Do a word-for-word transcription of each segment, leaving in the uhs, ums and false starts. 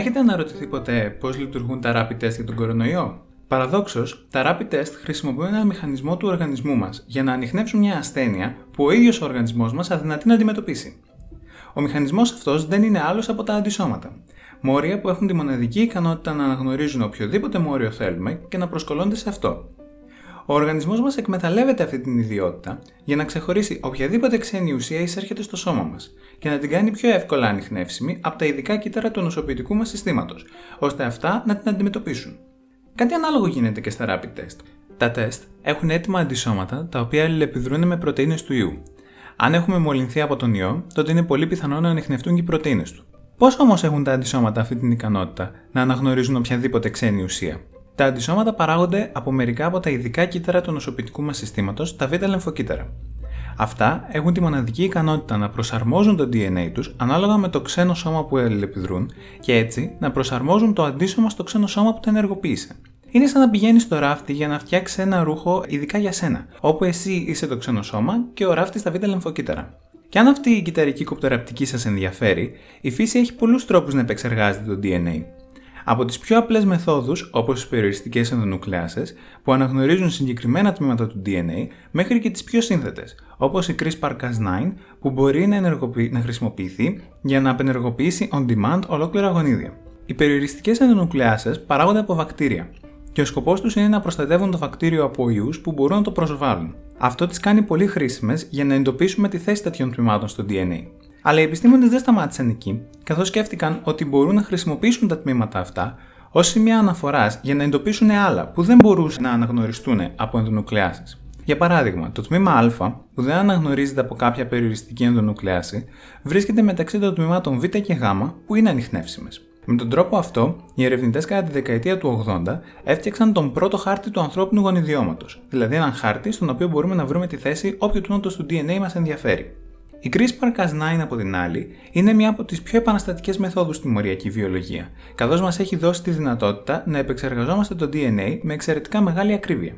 Έχετε αναρωτηθεί ποτέ πώς λειτουργούν τα rapid test για τον κορονοϊό? Παραδόξως, τα rapid test χρησιμοποιούν έναν μηχανισμό του οργανισμού μας για να ανιχνεύσουν μια ασθένεια που ο ίδιος ο οργανισμός μας αδυνατεί να αντιμετωπίσει. Ο μηχανισμός αυτός δεν είναι άλλος από τα αντισώματα. Μόρια που έχουν τη μοναδική ικανότητα να αναγνωρίζουν οποιοδήποτε μόριο θέλουμε και να προσκολώνται σε αυτό. Ο οργανισμός μας εκμεταλλεύεται αυτή την ιδιότητα για να ξεχωρίσει οποιαδήποτε ξένη ουσία εισέρχεται στο σώμα μας και να την κάνει πιο εύκολα ανιχνεύσιμη από τα ειδικά κύτταρα του νοσοποιητικού μας συστήματος, ώστε αυτά να την αντιμετωπίσουν. Κάτι ανάλογο γίνεται και στα rapid test. Τα τεστ έχουν έτοιμα αντισώματα τα οποία αλληλεπιδρούν με πρωτεΐνες του ιού. Αν έχουμε μολυνθεί από τον ιό, τότε είναι πολύ πιθανό να ανιχνευτούν και οι πρωτεΐνες του. Πώς όμως έχουν τα αντισώματα αυτή την ικανότητα να αναγνωρίζουν οποιαδήποτε ξένη ουσία? Τα αντισώματα παράγονται από μερικά από τα ειδικά κύτταρα του νοσοποιητικού μας συστήματος, τα β' λευκοκύτταρα. Αυτά έχουν τη μοναδική ικανότητα να προσαρμόζουν το ντι εν έι τους ανάλογα με το ξένο σώμα που αλληλεπιδρούν και έτσι να προσαρμόζουν το αντίσωμα στο ξένο σώμα που τα ενεργοποίησε. Είναι σαν να πηγαίνεις στο ράφτη για να φτιάξεις ένα ρούχο ειδικά για σένα, όπου εσύ είσαι το ξένο σώμα και ο ράφτης τα β' λευκοκύτταρα. Και αν αυτή η κυτταρική κοπτεραπτική σας ενδιαφέρει, η φύση έχει πολλούς τρόπους να επεξεργάζεται το ντι εν έι. Από τις πιο απλές μεθόδους, όπως τις περιοριστικές ενδονουκλεάσες, που αναγνωρίζουν συγκεκριμένα τμήματα του ντι εν έι, μέχρι και τις πιο σύνθετες, όπως η κρίσπαρ κας νάιν, που μπορεί να, ενεργοποιη... να χρησιμοποιηθεί για να απενεργοποιήσει on demand ολόκληρα γονίδια. Οι περιοριστικές ενδονουκλεάσες παράγονται από βακτήρια, και ο σκοπός τους είναι να προστατεύουν το βακτήριο από ιούς που μπορούν να το προσβάλλουν. Αυτό τις κάνει πολύ χρήσιμες για να εντοπίσουμε τη θέση τέτοιων τμήματων στο ντι εν έι. Αλλά οι επιστήμονες δεν σταμάτησαν εκεί, καθώς σκέφτηκαν ότι μπορούν να χρησιμοποιήσουν τα τμήματα αυτά ως σημεία αναφοράς για να εντοπίσουν άλλα που δεν μπορούσαν να αναγνωριστούν από ενδονουκλεάσεις. Για παράδειγμα, το τμήμα Α, που δεν αναγνωρίζεται από κάποια περιοριστική ενδονουκλεάση, βρίσκεται μεταξύ των τμήματων Β και Γ που είναι ανιχνεύσιμες. Με τον τρόπο αυτό, οι ερευνητές κατά τη δεκαετία του ογδόντα έφτιαξαν τον πρώτο χάρτη του ανθρώπινου γονιδιώματος, δηλαδή έναν χάρτη στον οποίο μπορούμε να βρούμε τη θέση όποιου τμήματος του ντι εν έι μας ενδιαφέρει. Η κρίσπαρ κας νάιν, από την άλλη, είναι μία από τις πιο επαναστατικές μεθόδους στη μοριακή βιολογία, καθώς μας έχει δώσει τη δυνατότητα να επεξεργαζόμαστε το ντι εν έι με εξαιρετικά μεγάλη ακρίβεια.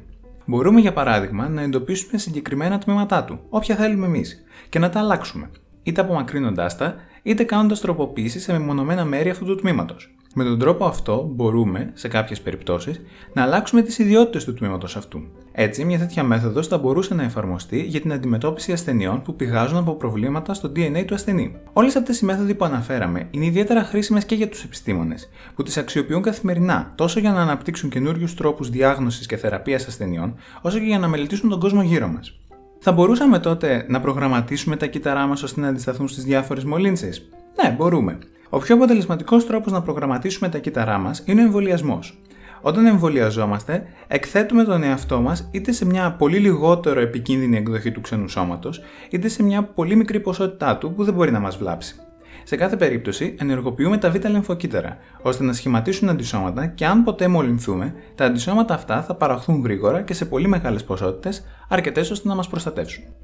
Μπορούμε, για παράδειγμα, να εντοπίσουμε συγκεκριμένα τμήματά του, όποια θέλουμε εμείς, και να τα αλλάξουμε, είτε απομακρύνοντάς τα, είτε κάνοντας τροποποίησεις σε μεμονωμένα μέρη αυτού του τμήματος. Με τον τρόπο αυτό, μπορούμε, σε κάποιες περιπτώσεις, να αλλάξουμε τις ιδιότητες του τμήματος αυτού. Έτσι, μια τέτοια μέθοδος θα μπορούσε να εφαρμοστεί για την αντιμετώπιση ασθενειών που πηγάζουν από προβλήματα στο ντι εν έι του ασθενή. Όλες αυτές οι μέθοδοι που αναφέραμε είναι ιδιαίτερα χρήσιμες και για τους επιστήμονες, που τις αξιοποιούν καθημερινά τόσο για να αναπτύξουν καινούριους τρόπους διάγνωσης και θεραπείας ασθενειών, όσο και για να μελετήσουν τον κόσμο γύρω μας. Θα μπορούσαμε τότε να προγραμματίσουμε τα κύτταρά μας ώστε να αντισταθούν στις διάφορες μολύνσεις? Ναι, μπορούμε. Ο πιο αποτελεσματικός τρόπος να προγραμματίσουμε τα κύτταρά μας είναι ο εμβολιασμός. Όταν εμβολιαζόμαστε, εκθέτουμε τον εαυτό μας είτε σε μια πολύ λιγότερο επικίνδυνη εκδοχή του ξένου σώματος, είτε σε μια πολύ μικρή ποσότητά του που δεν μπορεί να μας βλάψει. Σε κάθε περίπτωση, ενεργοποιούμε τα β' λεμφοκύτταρα, ώστε να σχηματίσουν αντισώματα και αν ποτέ μολυνθούμε, τα αντισώματα αυτά θα παραχθούν γρήγορα και σε πολύ μεγάλες ποσότητες, αρκετές ώστε να μας προστατεύσουν.